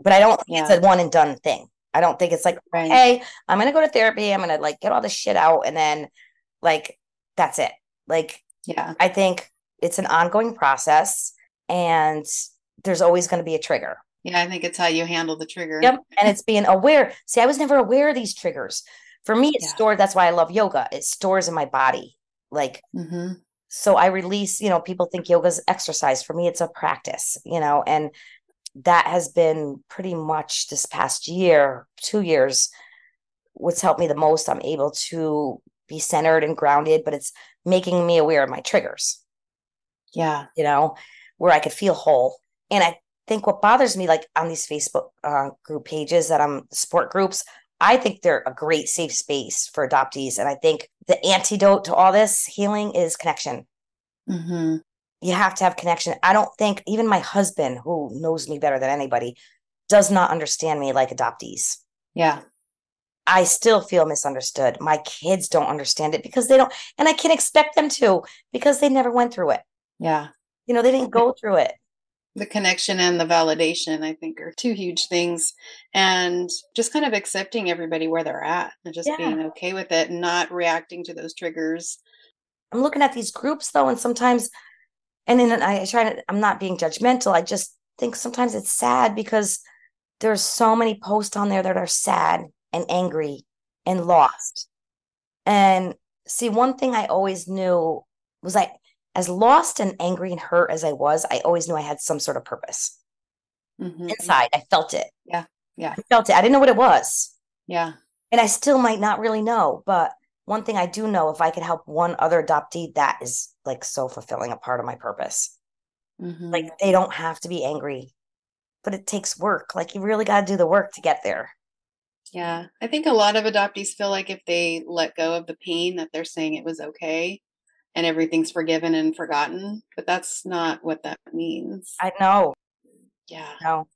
but I don't think it's a one and done thing. I don't think it's like, hey, I'm going to go to therapy. I'm going to like get all this shit out. And then like, that's it. Like, I think it's an ongoing process, and there's always going to be a trigger. Yeah, I think it's how you handle the trigger. Yep. And it's being aware. See, I was never aware of these triggers. For me, it's stored. That's why I love yoga. It stores in my body. Like, so I release, you know, people think yoga's exercise. For me, it's a practice, you know, and that has been pretty much this past year, 2 years, what's helped me the most. I'm able to be centered and grounded, but it's making me aware of my triggers. Yeah. You know, where I could feel whole. And I think what bothers me, like on these Facebook group pages that I'm support groups, I think they're a great safe space for adoptees. And I think the antidote to all this healing is connection. Mm-hmm. You have to have connection. I don't think even my husband, who knows me better than anybody, does not understand me like adoptees. Yeah. I still feel misunderstood. My kids don't understand it because they don't. And I can't expect them to, because they never went through it. Yeah. You know, they didn't go through it. The connection and the validation, I think, are two huge things. And just kind of accepting everybody where they're at and just being okay with it and not reacting to those triggers. I'm looking at these groups, though, and sometimes, and then I'm not being judgmental. I just think sometimes it's sad because there's so many posts on there that are sad and angry and lost. And see, one thing I always knew was as lost and angry and hurt as I was, I always knew I had some sort of purpose inside. I felt it. Yeah. Yeah. I felt it. I didn't know what it was. Yeah. And I still might not really know. But one thing I do know, if I could help one other adoptee, that is like so fulfilling, a part of my purpose. Mm-hmm. Like they don't have to be angry, but it takes work. Like you really got to do the work to get there. Yeah. I think a lot of adoptees feel like if they let go of the pain that they're saying it was okay. And everything's forgiven and forgotten, but that's not what that means. I know. Yeah. No.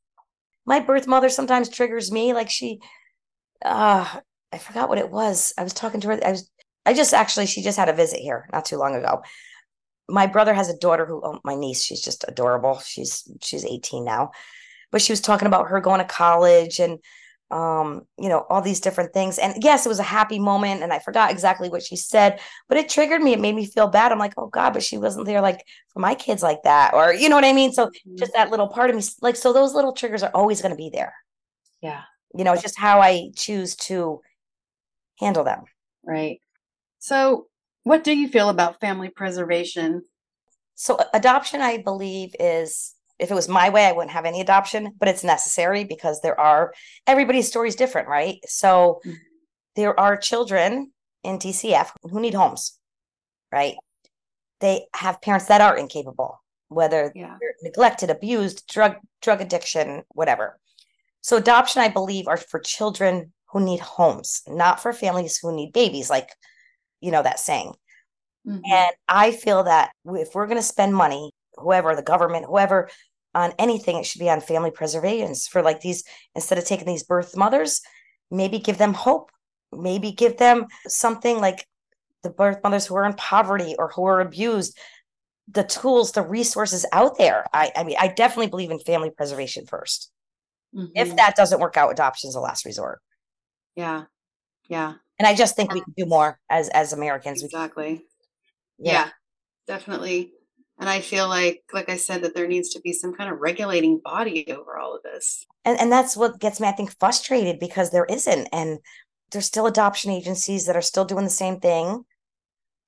My birth mother sometimes triggers me. Like she, I forgot what it was. I was talking to her. She just had a visit here not too long ago. My brother has a daughter my niece, she's just adorable. She's 18 now, but she was talking about her going to college and, you know, all these different things. And yes, it was a happy moment. And I forgot exactly what she said, but it triggered me. It made me feel bad. I'm like, oh God, but she wasn't there like for my kids like that. Or, you know what I mean? So just that little part of me, like, so those little triggers are always going to be there. Yeah. You know, it's just how I choose to handle them. Right. So what do you feel about family preservation? So adoption, I believe is, if it was my way, I wouldn't have any adoption, but it's necessary because everybody's story is different, right? So there are children in TCF who need homes, right? They have parents that are incapable, whether they're neglected, abused, drug addiction, whatever. So adoption, I believe, are for children who need homes, not for families who need babies, like, you know, that saying. Mm-hmm. And I feel that if we're going to spend money, whoever, the government, whoever, on anything, it should be on family preservations for like these, instead of taking these birth mothers, maybe give them hope, maybe give them something like the birth mothers who are in poverty or who are abused, the tools, the resources out there. I mean, I definitely believe in family preservation first. Mm-hmm. If that doesn't work out, adoption is a last resort. Yeah. Yeah. And I just think we can do more as Americans. Exactly. Yeah, definitely. And I feel like I said, that there needs to be some kind of regulating body over all of this. And that's what gets me, I think, frustrated, because there isn't. And there's still adoption agencies that are still doing the same thing.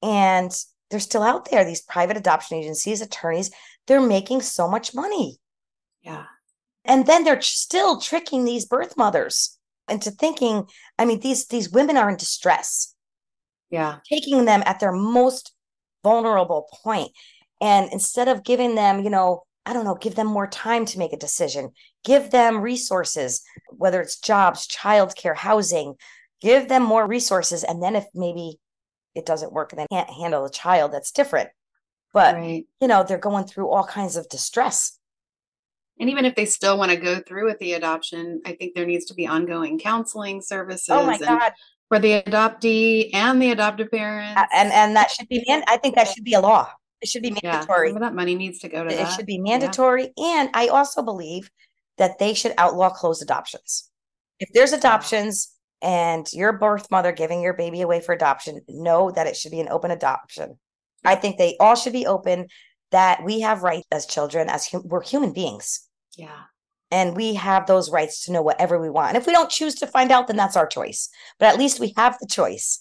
And they're still out there. These private adoption agencies, attorneys, they're making so much money. Yeah. And then they're still tricking these birth mothers into thinking, I mean, these women are in distress. Yeah. Taking them at their most vulnerable point. And instead of giving them, give them more time to make a decision, give them resources, whether it's jobs, childcare, housing, give them more resources. And then if maybe it doesn't work and they can't handle a child, that's different. But, they're going through all kinds of distress. And even if they still want to go through with the adoption, I think there needs to be ongoing counseling services. Oh my God. For the adoptee and the adoptive parents. And that should be, I think that should be a law. It should be mandatory. Yeah, that money needs to go to that. It should be mandatory. Yeah. And I also believe that they should outlaw closed adoptions. If there's adoptions and your birth mother giving your baby away for adoption, know that it should be an open adoption. I think they all should be open, that we have rights as children, we're human beings. Yeah. And we have those rights to know whatever we want. And if we don't choose to find out, then that's our choice. But at least we have the choice.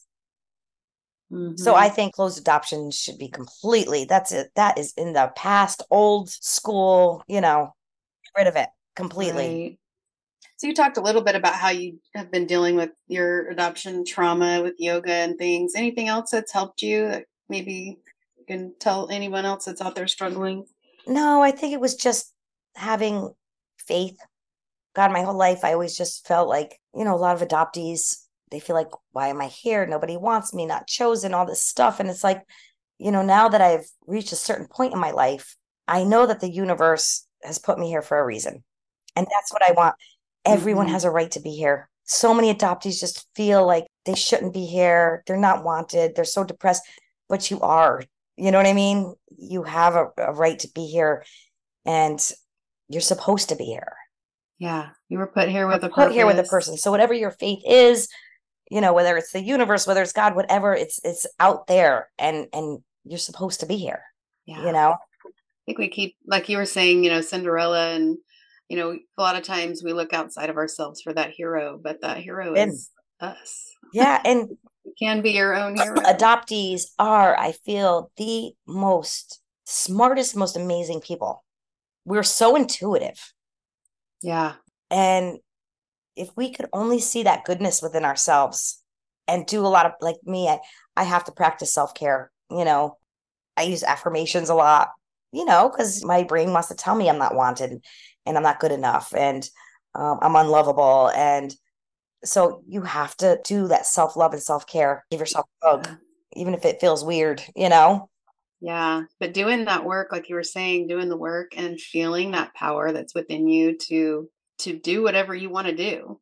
Mm-hmm. So I think closed adoption should be completely, that's it. That is in the past, old school, get rid of it completely. Right. So you talked a little bit about how you have been dealing with your adoption trauma with yoga and things. Anything else that's helped you that maybe you can tell anyone else that's out there struggling? No, I think it was just having faith. God, my whole life, I always just felt like, a lot of adoptees, they feel like, why am I here? Nobody wants me, not chosen, all this stuff. And it's like, now that I've reached a certain point in my life, I know that the universe has put me here for a reason. And that's what I want. Everyone has a right to be here. So many adoptees just feel like they shouldn't be here. They're not wanted. They're so depressed, but you are, you know what I mean? You have a right to be here, and you're supposed to be here. Yeah. You were put here with a purpose. Put here with a person. So whatever your faith is, whether it's the universe, whether it's God, whatever, it's out there, and you're supposed to be here. Yeah. I think we keep, like you were saying, Cinderella, and, a lot of times we look outside of ourselves for that hero, but that hero is us. Yeah. And you can be your own hero. Adoptees are, I feel, the most smartest, most amazing people. We're so intuitive. Yeah. And if we could only see that goodness within ourselves and do a lot of, like me, I have to practice self-care. I use affirmations a lot, because my brain wants to tell me I'm not wanted and I'm not good enough and I'm unlovable. And so you have to do that self-love and self-care. Give yourself a hug, even if it feels weird, Yeah. But doing that work, like you were saying, doing the work and feeling that power that's within you to do whatever you want to do,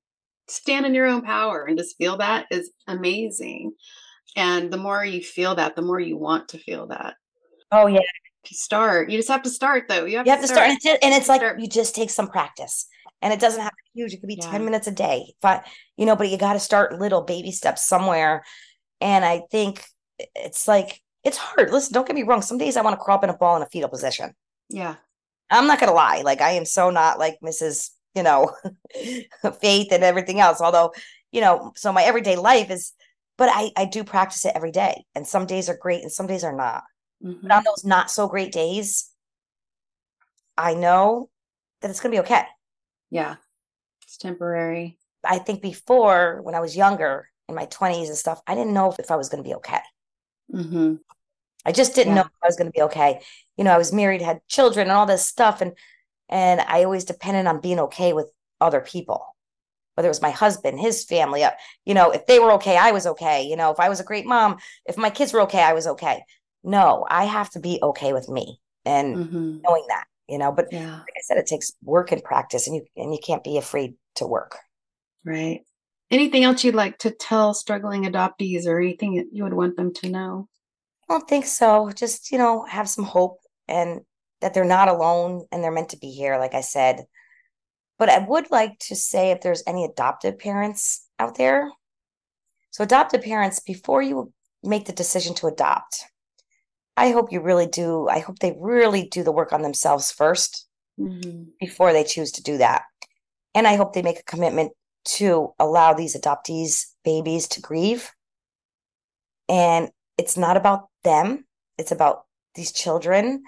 stand in your own power and just feel that is amazing. And the more you feel that, the more you want to feel that. Oh yeah. If you start, you just have to start though. You have to start. And it's like, you just take some practice, and it doesn't have to be huge. It could be 10 minutes a day, but you got to start little baby steps somewhere. And I think it's like, it's hard. Listen, don't get me wrong. Some days I want to crawl up in a ball in a fetal position. Yeah. I'm not going to lie. Like, I am so not like Mrs. Faith and everything else. Although, so my everyday life is, but I do practice it every day. And some days are great and some days are not. Mm-hmm. But on those not so great days, I know that it's going to be okay. Yeah. It's temporary. I think before, when I was younger, in my 20s and stuff, I didn't know if I was going to be okay. Mm-hmm. I just didn't know if I was going to be okay. I was married, had children and all this stuff. And I always depended on being okay with other people, whether it was my husband, his family, if they were okay, I was okay. If I was a great mom, if my kids were okay, I was okay. No, I have to be okay with me and knowing that, but like I said, it takes work and practice, and you can't be afraid to work. Right. Anything else you'd like to tell struggling adoptees, or anything that you would want them to know? I don't think so. Just, have some hope, and that they're not alone and they're meant to be here, like I said. But I would like to say, if there's any adoptive parents out there, so adoptive parents, before you make the decision to adopt, I hope you really do. I hope they really do the work on themselves first, mm-hmm. before they choose to do that. And I hope they make a commitment to allow these adoptees, babies, to grieve. And it's not about them. It's about these children.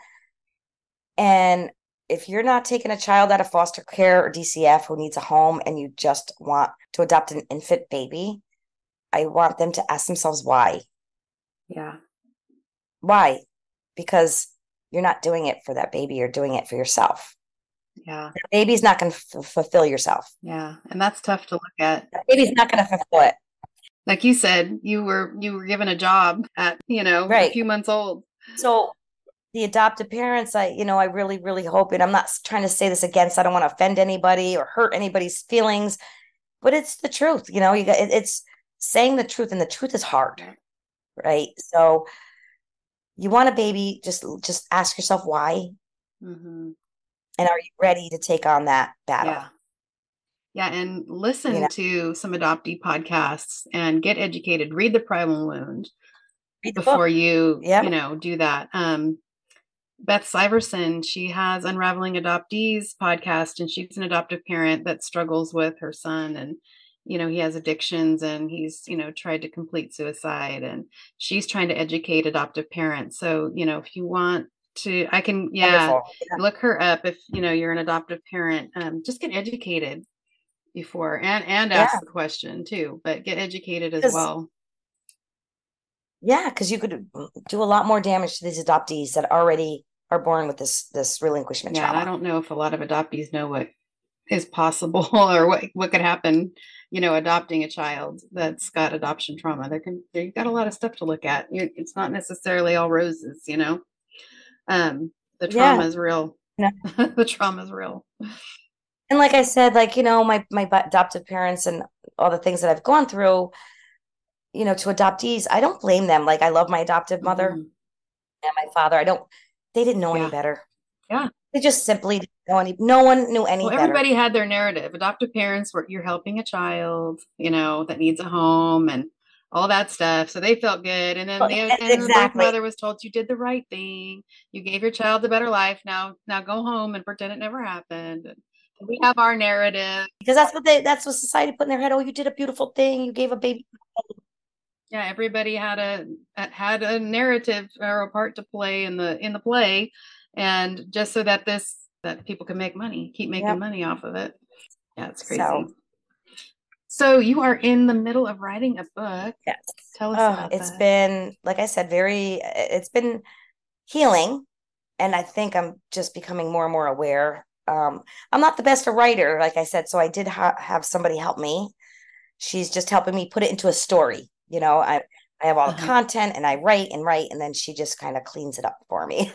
And if you're not taking a child out of foster care or DCF who needs a home, and you just want to adopt an infant baby, I want them to ask themselves why. Yeah. Why? Because you're not doing it for that baby. You're doing it for yourself. Yeah. The baby's not going to fulfill yourself. Yeah. And that's tough to look at. The baby's not going to fulfill it. Like you said, you were given a job at, right. a few months old. So the adoptive parents, I really, really hope, and I'm not trying to say this against, I don't want to offend anybody or hurt anybody's feelings, but it's the truth. It's saying the truth, and the truth is hard. Right. So you want a baby, just ask yourself why. Mm-hmm. And are you ready to take on that battle? Yeah. And listen to some adoptee podcasts and get educated. Read The Primal Wound before you, do that. Beth Syverson, she has Unraveling Adoptees podcast, and she's an adoptive parent that struggles with her son, and, he has addictions, and he's, tried to complete suicide, and she's trying to educate adoptive parents. So, if you want to, I can, look her up. If, you're an adoptive parent, just get educated before and ask the question too, but get educated as well. Yeah. Cause you could do a lot more damage to these adoptees that already are born with this relinquishment trauma. I don't know if a lot of adoptees know what is possible or what could happen, adopting a child that's got adoption trauma. They've got a lot of stuff to look at. It's not necessarily all roses, the trauma is real. The trauma is real. And like I said, my adoptive parents and all the things that I've gone through, to adoptees, I don't blame them. Like, I love my adoptive mother mm-hmm. and my father. They didn't know any better. Yeah. They just simply didn't know no one knew any better. Everybody had their narrative. Adoptive parents were, you're helping a child, that needs a home and all that stuff. So they felt good. And then the mother was told, you did the right thing. You gave your child a better life. Now go home and pretend it never happened. We have our narrative, because that's what society put in their head. Oh, you did a beautiful thing. You gave a baby. Yeah. Everybody had a narrative or a part to play in the play. And just so that that people can make money, keep making money off of it. Yeah. It's crazy. So you are in the middle of writing a book. Yes. Tell us about it's that. Been, like I said, it's been healing. And I think I'm just becoming more and more aware. I'm not the best a writer, like I said, so I did have somebody help me. She's just helping me put it into a story. I have all the content, and I write, and then she just kind of cleans it up for me.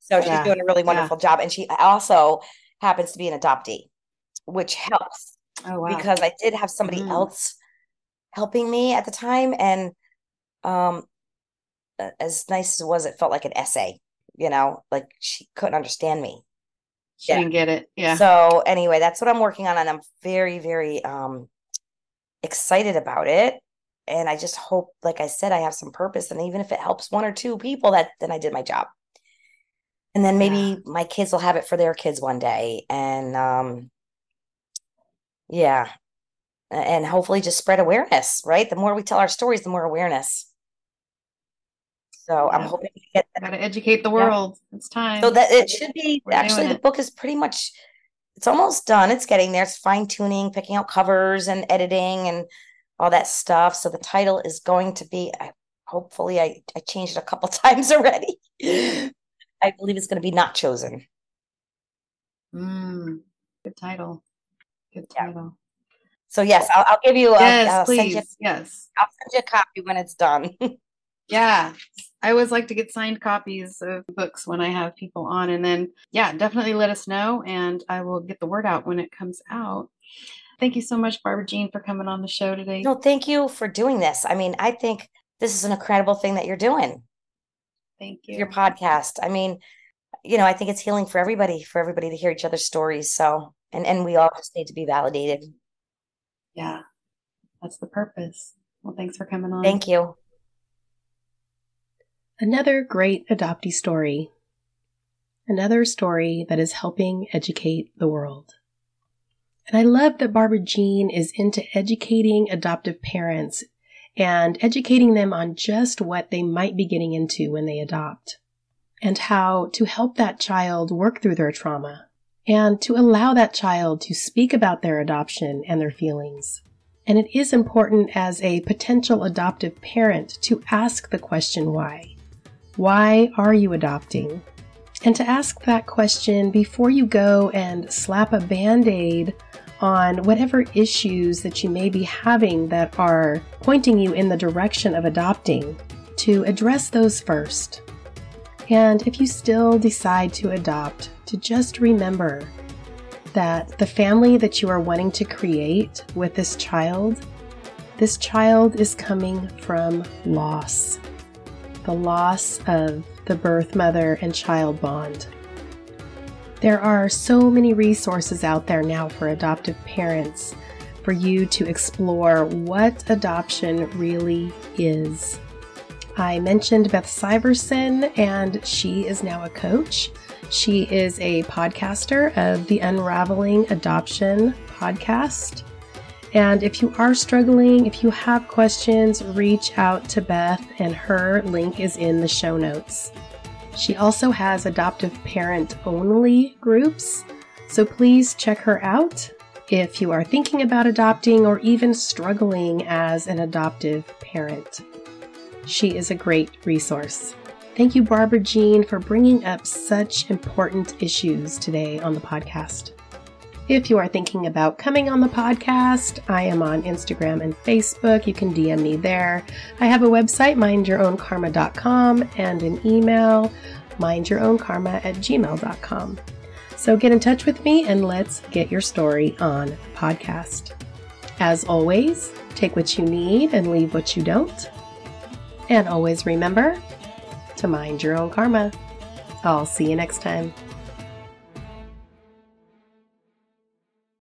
So she's doing a really wonderful job. And she also happens to be an adoptee, which helps. Oh, wow. Because I did have somebody else helping me at the time. And as nice as it was, it felt like an essay, like she couldn't understand me. She didn't get it. Yeah. So anyway, that's what I'm working on. And I'm very, very excited about it. And I just hope, like I said, I have some purpose. And even if it helps one or two people, then I did my job. And then maybe my kids will have it for their kids one day. And and hopefully just spread awareness, right? The more we tell our stories, the more awareness. So I'm hoping to get that. Got to educate the world. Yeah. It's time. So that it should be, the book is pretty much, it's almost done. It's getting there. It's fine tuning, picking out covers and editing and all that stuff. So the title is going to be, hopefully I changed it a couple times already. I believe it's going to be Not Chosen. Good title. Good title. So yes, I'll give you. Yes, please. I'll send you a copy when it's done. Yeah. I always like to get signed copies of books when I have people on, and then, definitely let us know, and I will get the word out when it comes out. Thank you so much, Barbara Jean, for coming on the show today. No, thank you for doing this. I mean, I think this is an incredible thing that you're doing. Thank you. Your podcast. I mean, you know, I think it's healing for everybody to hear each other's stories. So, and we all just need to be validated. Yeah, that's the purpose. Well, thanks for coming on. Thank you. Another great adoptee story. Another story that is helping educate the world. And I love that Barbara Jean is into educating adoptive parents and educating them on just what they might be getting into when they adopt and how to help that child work through their trauma and to allow that child to speak about their adoption and their feelings. And it is important as a potential adoptive parent to ask the question why. Why are you adopting? And to ask that question before you go and slap a Band-Aid on whatever issues that you may be having that are pointing you in the direction of adopting, to address those first. And if you still decide to adopt, to just remember that the family that you are wanting to create with this child is coming from loss. The loss of the birth mother and child bond. There are so many resources out there now for adoptive parents for you to explore what adoption really is. I mentioned Beth Syverson, and she is now a coach. She is a podcaster of the Unraveling Adoption podcast. And if you are struggling, if you have questions, reach out to Beth, and her link is in the show notes. She also has adoptive parent-only groups, so please check her out if you are thinking about adopting or even struggling as an adoptive parent. She is a great resource. Thank you, Barbara Jean, for bringing up such important issues today on the podcast. If you are thinking about coming on the podcast, I am on Instagram and Facebook. You can DM me there. I have a website, mindyourownkarma.com, and an email, mindyourownkarma@gmail.com. So get in touch with me and let's get your story on the podcast. As always, take what you need and leave what you don't. And always remember to mind your own karma. I'll see you next time.